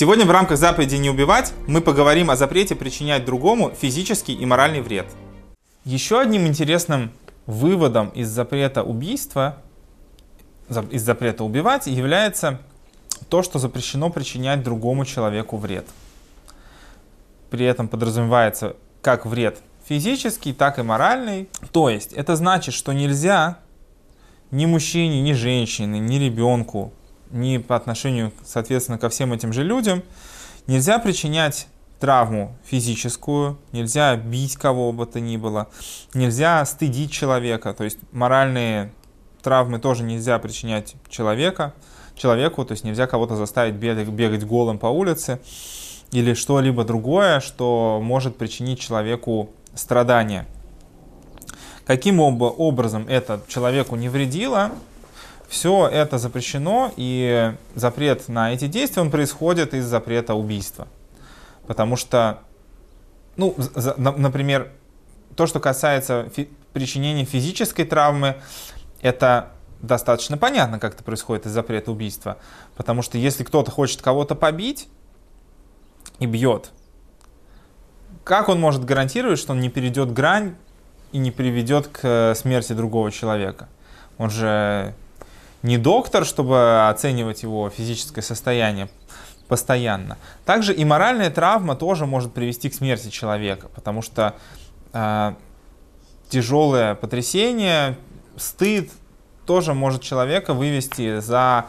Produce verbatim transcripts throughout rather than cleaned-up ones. Сегодня в рамках заповеди «Не убивать» мы поговорим о запрете причинять другому физический и моральный вред. Еще одним интересным выводом из запрета убийства, из запрета убивать, является то, что запрещено причинять другому человеку вред. При этом подразумевается как вред физический, так и моральный. То есть это значит, что нельзя ни мужчине, ни женщине, ни ребенку, ни по отношению, соответственно, ко всем этим же людям, нельзя причинять травму физическую, нельзя бить кого бы то ни было, нельзя стыдить человека, то есть моральные травмы тоже нельзя причинять человека, человеку, то есть нельзя кого-то заставить бегать, бегать голым по улице или что-либо другое, что может причинить человеку страдания. Каким образом это человеку не вредило, все это запрещено, и запрет на эти действия, он происходит из запрета убийства. Потому что, ну, за, на, например, то, что касается фи- причинения физической травмы, это достаточно понятно, как это происходит из запрета убийства. Потому что если кто-то хочет кого-то побить и бьет, как он может гарантировать, что он не перейдет грань и не приведет к смерти другого человека? Он же не доктор, чтобы оценивать его физическое состояние постоянно. Также и моральная травма тоже может привести к смерти человека, потому что э, тяжелое потрясение, стыд тоже может человека вывести за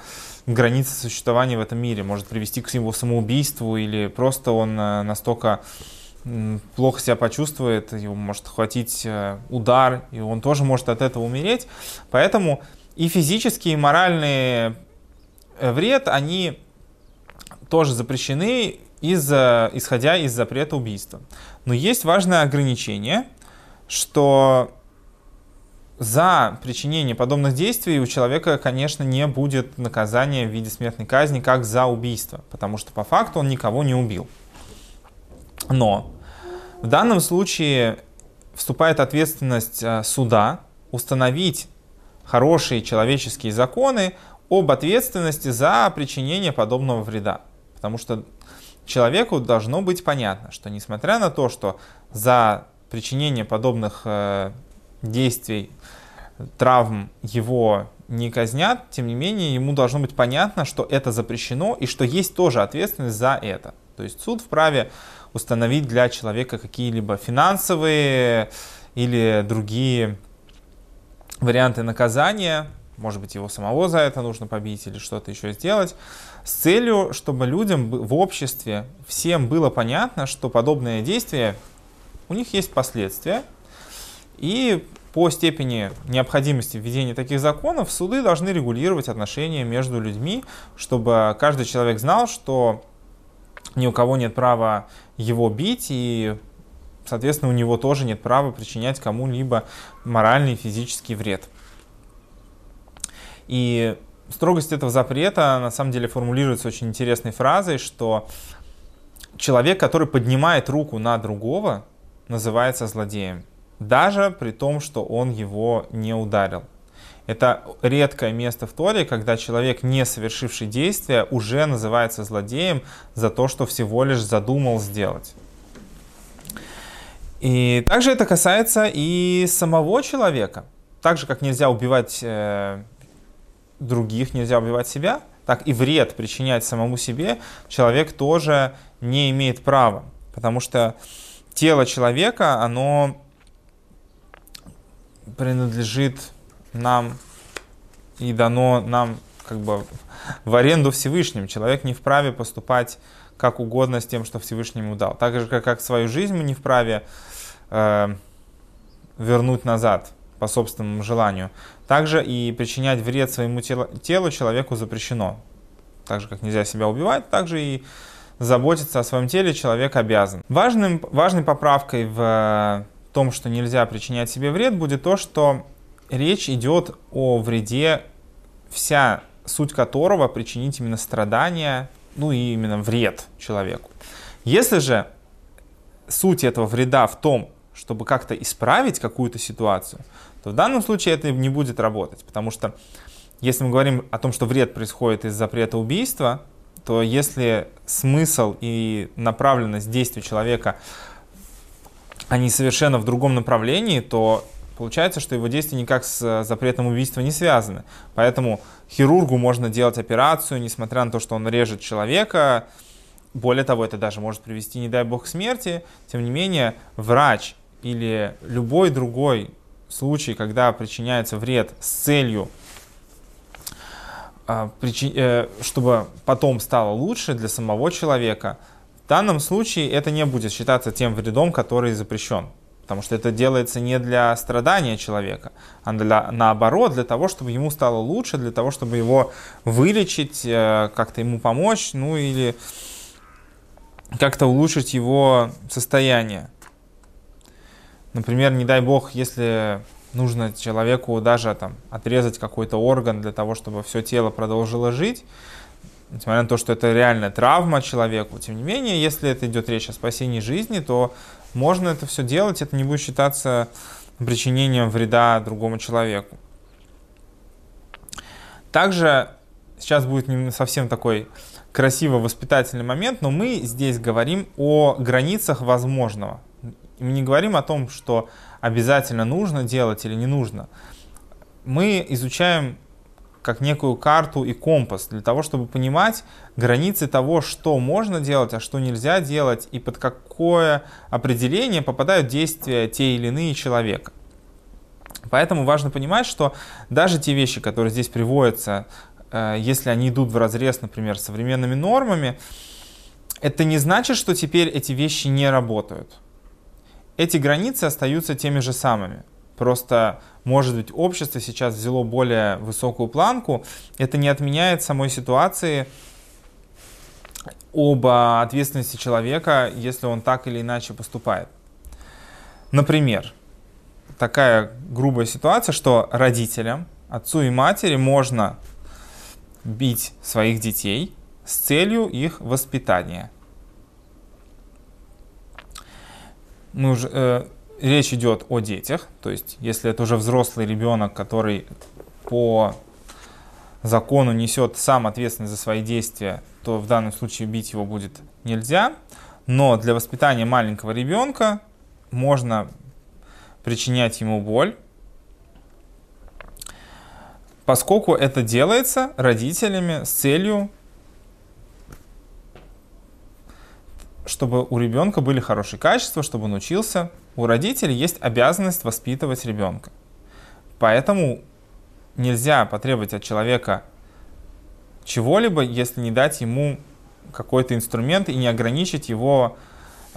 границы существования в этом мире, может привести к его самоубийству, или просто он настолько плохо себя почувствует, его может хватить удар, и он тоже может от этого умереть. Поэтому и физический, и моральный вред, они тоже запрещены, из, исходя из запрета убийства. Но есть важное ограничение, что за причинение подобных действий у человека, конечно, не будет наказания в виде смертной казни, как за убийство, потому что по факту он никого не убил. Но в данном случае вступает ответственность суда установить хорошие человеческие законы об ответственности за причинение подобного вреда. Потому что человеку должно быть понятно, что несмотря на то, что за причинение подобных действий, травм его не казнят, тем не менее ему должно быть понятно, что это запрещено и что есть тоже ответственность за это. То есть суд вправе установить для человека какие-либо финансовые или другие варианты наказания, может быть, его самого за это нужно побить или что-то еще сделать, с целью, чтобы людям в обществе всем было понятно, что подобные действия, у них есть последствия, и по степени необходимости введения таких законов суды должны регулировать отношения между людьми, чтобы каждый человек знал, что ни у кого нет права его бить, и, соответственно, у него тоже нет права причинять кому-либо моральный и физический вред. И строгость этого запрета на самом деле формулируется очень интересной фразой, что человек, который поднимает руку на другого, называется злодеем, даже при том, что он его не ударил. Это редкое место в Торе, когда человек, не совершивший действия, уже называется злодеем за то, что всего лишь задумал сделать. И также это касается и самого человека. Так же, как нельзя убивать других, нельзя убивать себя, так и вред причинять самому себе человек тоже не имеет права. Потому что тело человека, оно принадлежит нам и дано нам как бы в аренду Всевышним. Человек не вправе поступать как угодно с тем, что Всевышний ему дал. Так же, как свою жизнь мы не вправе э, вернуть назад по собственному желанию. Также и причинять вред своему телу, телу человеку запрещено. Так же, как нельзя себя убивать, также и заботиться о своем теле человек обязан. Важным, важной поправкой в том, что нельзя причинять себе вред, будет то, что речь идет о вреде, вся суть которого причинить именно страдания, ну и именно вред человеку. Если же суть этого вреда в том, чтобы как-то исправить какую-то ситуацию, то в данном случае это не будет работать. Потому что если мы говорим о том, что вред происходит из запрета убийства, то если смысл и направленность действий человека, они совершенно в другом направлении, то получается, что его действия никак с запретом убийства не связаны. Поэтому хирургу можно делать операцию, несмотря на то, что он режет человека. Более того, это даже может привести, не дай бог, к смерти. Тем не менее, врач или любой другой случай, когда причиняется вред с целью, чтобы потом стало лучше для самого человека, в данном случае это не будет считаться тем вредом, который запрещен. Потому что это делается не для страдания человека, а для, наоборот, для того, чтобы ему стало лучше, для того, чтобы его вылечить, как-то ему помочь, ну или как-то улучшить его состояние. Например, не дай бог, если нужно человеку даже там отрезать какой-то орган для того, чтобы все тело продолжило жить, несмотря на то, что это реальная травма человеку, тем не менее, если это идет речь о спасении жизни, то можно это все делать, это не будет считаться причинением вреда другому человеку. Также сейчас будет не совсем такой красиво-воспитательный момент, но мы здесь говорим о границах возможного. Мы не говорим о том, что обязательно нужно делать или не нужно. Мы изучаем как некую карту и компас для того, чтобы понимать границы того, что можно делать, а что нельзя делать, и под какое определение попадают действия те или иные человека. Поэтому важно понимать, что даже те вещи, которые здесь приводятся, если они идут вразрез, например, с современными нормами, это не значит, что теперь эти вещи не работают. Эти границы остаются теми же самыми. Просто, может быть, общество сейчас взяло более высокую планку. Это не отменяет самой ситуации об ответственности человека, если он так или иначе поступает. Например, такая грубая ситуация, что родителям, отцу и матери, можно бить своих детей с целью их воспитания. Мы уже, э, речь идет о детях, то есть если это уже взрослый ребенок, который по закону несет сам ответственность за свои действия, то в данном случае бить его будет нельзя. Но для воспитания маленького ребенка можно причинять ему боль, поскольку это делается родителями с целью, чтобы у ребенка были хорошие качества, чтобы он учился. У родителей есть обязанность воспитывать ребенка. Поэтому нельзя потребовать от человека чего-либо, если не дать ему какой-то инструмент и не ограничить его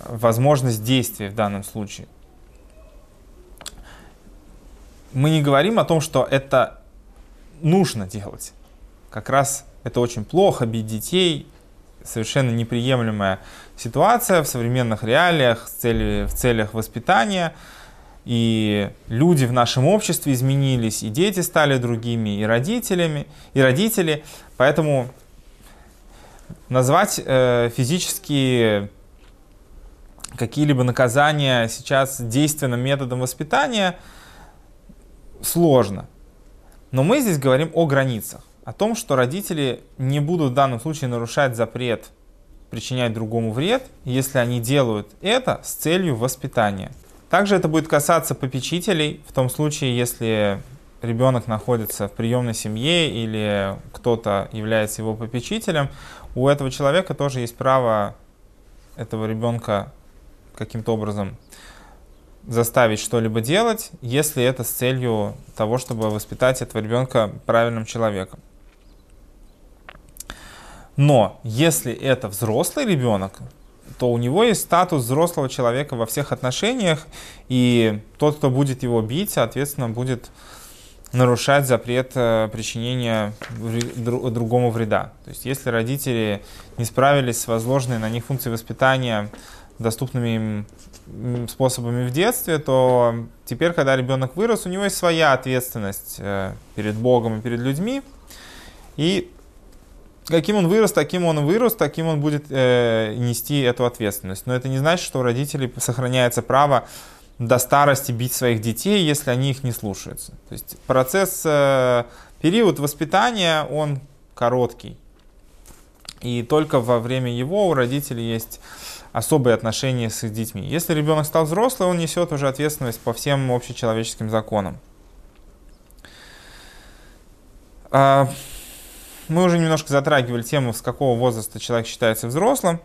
возможность действия в данном случае. Мы не говорим о том, что это нужно делать. Как раз это очень плохо, бить детей. Совершенно неприемлемая ситуация в современных реалиях, в целях, в целях воспитания. И люди в нашем обществе изменились, и дети стали другими, и родителями, и родители. Поэтому назвать э, физические какие-либо наказания сейчас действенным методом воспитания сложно. Но мы здесь говорим о границах. О том, что родители не будут в данном случае нарушать запрет, причинять другому вред, если они делают это с целью воспитания. Также это будет касаться попечителей, в том случае, если ребенок находится в приемной семье или кто-то является его попечителем, у этого человека тоже есть право этого ребенка каким-то образом заставить что-либо делать, если это с целью того, чтобы воспитать этого ребенка правильным человеком. Но если это взрослый ребенок, то у него есть статус взрослого человека во всех отношениях, и тот, кто будет его бить, соответственно, будет нарушать запрет причинения другому вреда. То есть, если родители не справились с возложенной на них функцией воспитания доступными им способами в детстве, то теперь, когда ребенок вырос, у него есть своя ответственность перед Богом и перед людьми. И каким он вырос, таким он вырос, таким он будет э, нести эту ответственность. Но это не значит, что у родителей сохраняется право до старости бить своих детей, если они их не слушаются. То есть процесс, э, период воспитания, он короткий. И только во время его у родителей есть особые отношения с их детьми. Если ребенок стал взрослым, он несет уже ответственность по всем общечеловеческим законам. Мы уже немножко затрагивали тему, с какого возраста человек считается взрослым.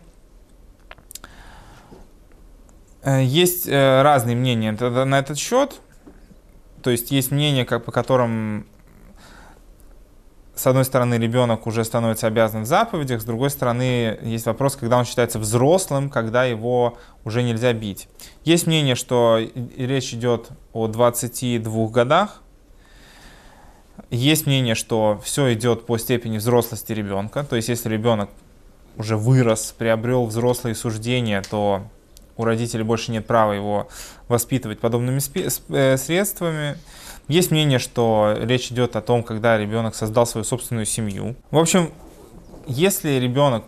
Есть разные мнения на этот счет. То есть есть мнения, по которым, с одной стороны, ребенок уже становится обязанным в заповедях, с другой стороны, есть вопрос, когда он считается взрослым, когда его уже нельзя бить. Есть мнение, что речь идет о двадцати двух годах. Есть мнение, что все идет по степени взрослости ребенка. То есть если ребенок уже вырос, приобрел взрослые суждения, то у родителей больше нет права его воспитывать подобными средствами. Есть мнение, что речь идет о том, когда ребенок создал свою собственную семью. В общем, если ребенок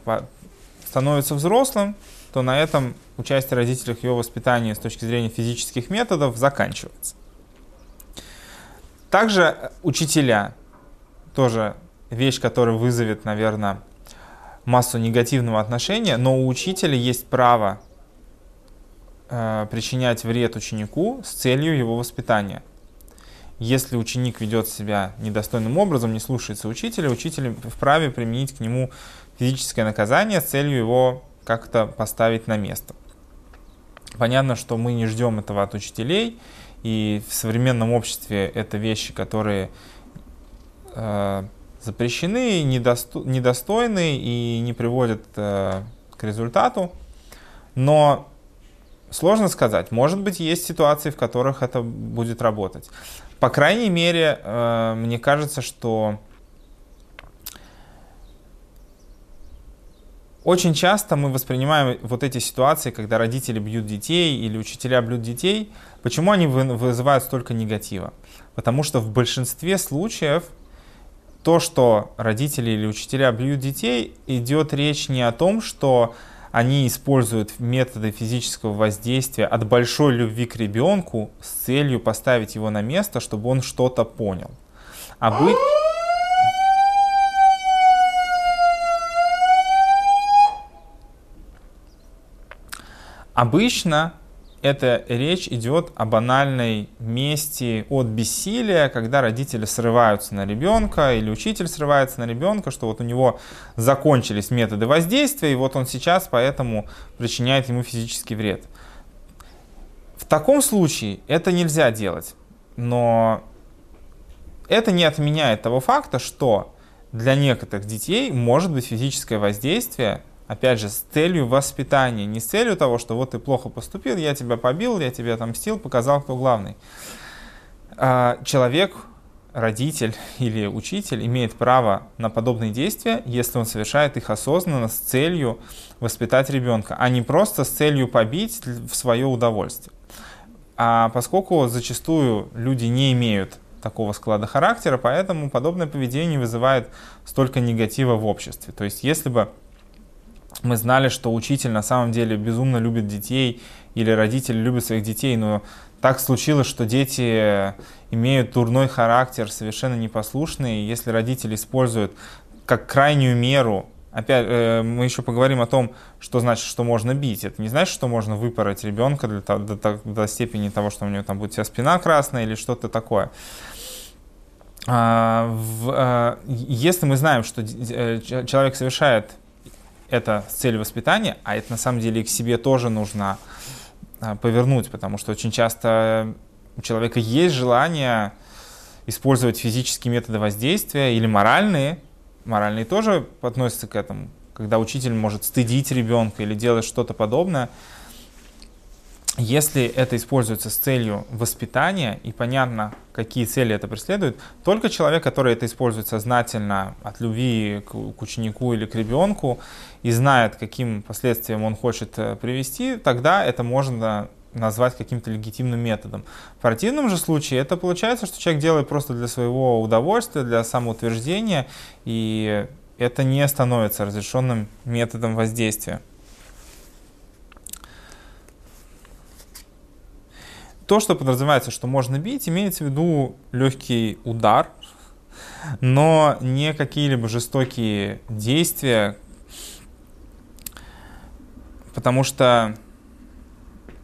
становится взрослым, то на этом участие родителей в его воспитании с точки зрения физических методов заканчивается. Также учителя, тоже вещь, которая вызовет, наверное, массу негативного отношения, но у учителя есть право причинять вред ученику с целью его воспитания. Если ученик ведет себя недостойным образом, не слушается учителя, учитель вправе применить к нему физическое наказание с целью его как-то поставить на место. Понятно, что мы не ждем этого от учителей, и в современном обществе это вещи, которые э, запрещены, недосто, недостойны и не приводят э, к результату. Но сложно сказать. Может быть, есть ситуации, в которых это будет работать. По крайней мере, мне кажется, что очень часто мы воспринимаем вот эти ситуации, когда родители бьют детей или учителя бьют детей. Почему они вызывают столько негатива? Потому что в большинстве случаев то, что родители или учителя бьют детей, идет речь не о том, что они используют методы физического воздействия от большой любви к ребенку с целью поставить его на место, чтобы он что-то понял. А быть... Обычно эта речь идет о банальной мести от бессилия, когда родители срываются на ребенка или учитель срывается на ребенка, что вот у него закончились методы воздействия, и вот он сейчас поэтому причиняет ему физический вред. В таком случае это нельзя делать, но это не отменяет того факта, что для некоторых детей может быть физическое воздействие, опять же, с целью воспитания, не с целью того, что вот ты плохо поступил, я тебя побил, я тебя отомстил, показал, кто главный. Человек, родитель или учитель имеет право на подобные действия, если он совершает их осознанно с целью воспитать ребенка, а не просто с целью побить в свое удовольствие. А поскольку зачастую люди не имеют такого склада характера, поэтому подобное поведение вызывает столько негатива в обществе. То есть, если бы мы знали, что учитель на самом деле безумно любит детей, или родители любят своих детей, но так случилось, что дети имеют дурной характер, совершенно непослушные. Если родители используют как крайнюю меру, опять мы еще поговорим о том, что значит, что можно бить. Это не значит, что можно выпороть ребенка для, до, до, до степени того, что у него там будет вся спина красная или что-то такое. Если мы знаем, что человек совершает это с целью воспитания, а это на самом деле и к себе тоже нужно повернуть, потому что очень часто у человека есть желание использовать физические методы воздействия или моральные. Моральные тоже относятся к этому, когда учитель может стыдить ребенка или делать что-то подобное. Если это используется с целью воспитания, и понятно, какие цели это преследует, только человек, который это использует сознательно от любви к ученику или к ребенку и знает, каким последствиям он хочет привести, тогда это можно назвать каким-то легитимным методом. В противном же случае это получается, что человек делает просто для своего удовольствия, для самоутверждения, и это не становится разрешенным методом воздействия. То, что подразумевается, что можно бить, имеется в виду легкий удар, но не какие-либо жестокие действия, Потому что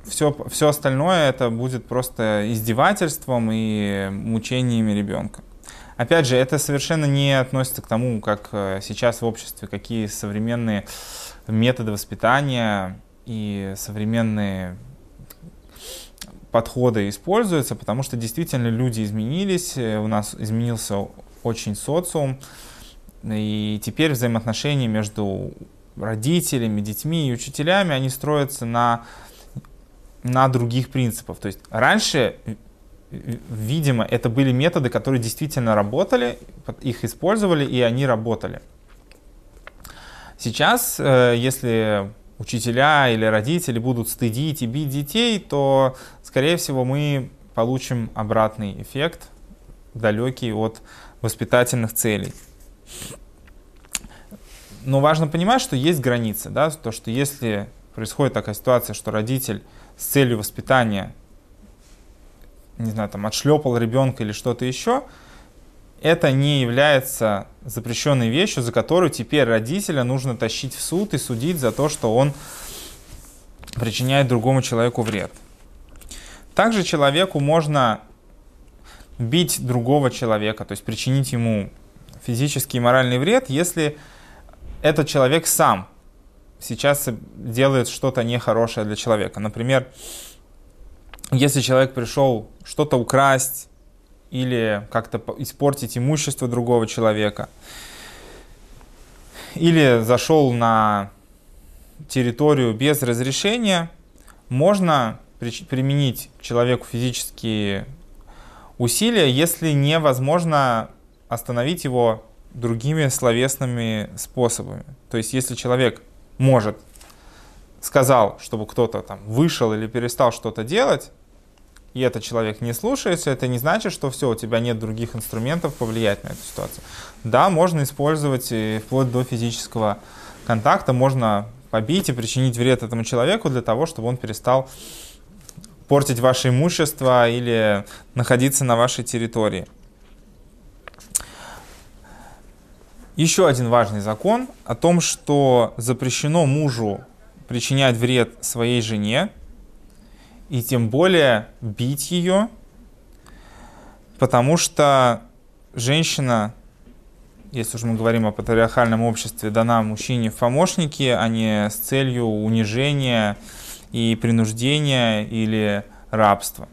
все, все остальное это будет просто издевательством и мучениями ребенка. Опять же, это совершенно не относится к тому, как сейчас в обществе, какие современные методы воспитания и современные подходы используются, потому что действительно люди изменились, у нас изменился очень социум, и теперь взаимоотношения между родителями, детьми и учителями, они строятся на, на других принципах. То есть раньше... Видимо, это были методы, которые действительно работали, их использовали, и они работали. Сейчас, если учителя или родители будут стыдить и бить детей, то, скорее всего, мы получим обратный эффект, далекий от воспитательных целей. Но важно понимать, что есть границы, да? То, что если происходит такая ситуация, что родитель с целью воспитания, не знаю, там, отшлепал ребенка или что-то еще, это не является запрещенной вещью, за которую теперь родителя нужно тащить в суд и судить за то, что он причиняет другому человеку вред. Также человеку можно бить другого человека, то есть причинить ему физический и моральный вред, если этот человек сам сейчас делает что-то нехорошее для человека. Например, если человек пришел что-то украсть или как-то испортить имущество другого человека, или зашел на территорию без разрешения, можно применить к человеку физические усилия, если невозможно остановить его другими словесными способами. То есть, если человек может, сказал, чтобы кто-то там вышел или перестал что-то делать, и этот человек не слушается, это не значит, что все, у тебя нет других инструментов повлиять на эту ситуацию. Да, можно использовать вплоть до физического контакта, можно побить и причинить вред этому человеку для того, чтобы он перестал портить ваше имущество или находиться на вашей территории. Еще один важный закон о том, что запрещено мужу причинять вред своей жене и тем более бить ее, потому что женщина, если уж мы говорим о патриархальном обществе, дана мужчине в помощники, а не с целью унижения и принуждения или рабства.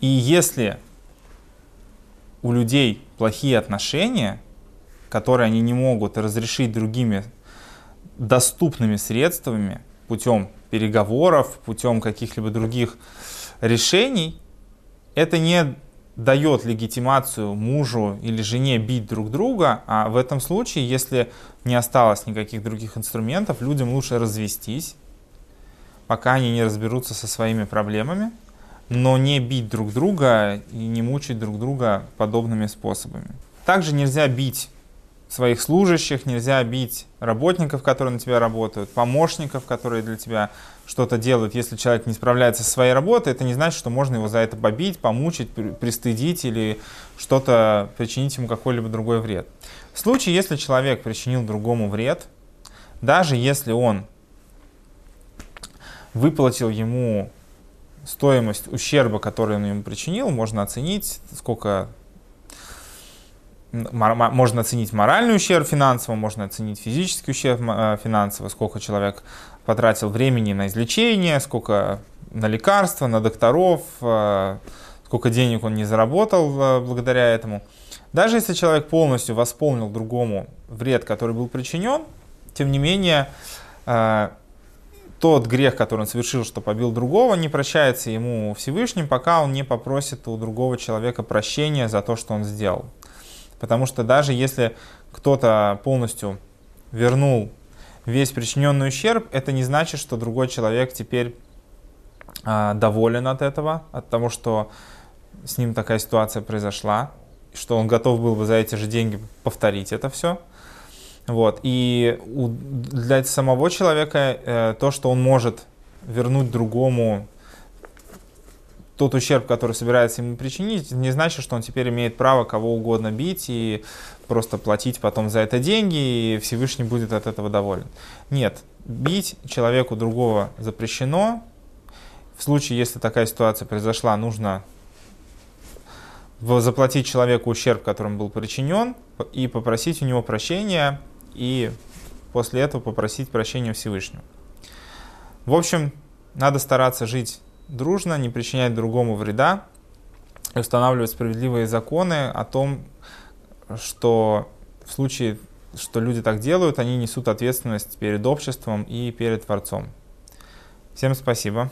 И если у людей плохие отношения, которые они не могут разрешить другими доступными средствами, путем переговоров, путем каких-либо других решений, это не дает легитимацию мужу или жене бить друг друга, а в этом случае, если не осталось никаких других инструментов, людям лучше развестись, пока они не разберутся со своими проблемами, но не бить друг друга и не мучить друг друга подобными способами. Также нельзя бить своих служащих, нельзя бить работников, которые на тебя работают, помощников, которые для тебя что-то делают. Если человек не справляется со своей работой, это не значит, что можно его за это побить, помучить, пристыдить или что-то причинить ему какой-либо другой вред. В случае, если человек причинил другому вред, даже если он выплатил ему стоимость ущерба, который он ему причинил, можно оценить, сколько... Можно оценить моральный ущерб финансово, можно оценить физический ущерб финансово, сколько человек потратил времени на излечение, сколько на лекарства, на докторов, сколько денег он не заработал благодаря этому. Даже если человек полностью восполнил другому вред, который был причинен, тем не менее, тот грех, который он совершил, что побил другого, не прощается ему Всевышним, пока он не попросит у другого человека прощения за то, что он сделал. Потому что даже если кто-то полностью вернул весь причиненный ущерб, это не значит, что другой человек теперь э, доволен от этого, от того, что с ним такая ситуация произошла, что он готов был бы за эти же деньги повторить это все. Вот. И у, для самого человека э, то, что он может вернуть другому тот ущерб, который собирается ему причинить, не значит, что он теперь имеет право кого угодно бить и просто платить потом за это деньги, и Всевышний будет от этого доволен. Нет, бить человеку другого запрещено. В случае, если такая ситуация произошла, нужно заплатить человеку ущерб, которым был причинен, и попросить у него прощения, и после этого попросить прощения Всевышнего. В общем, надо стараться жить дружно, не причинять другому вреда, и устанавливать справедливые законы о том, что в случае, что люди так делают, они несут ответственность перед обществом и перед Творцом. Всем спасибо.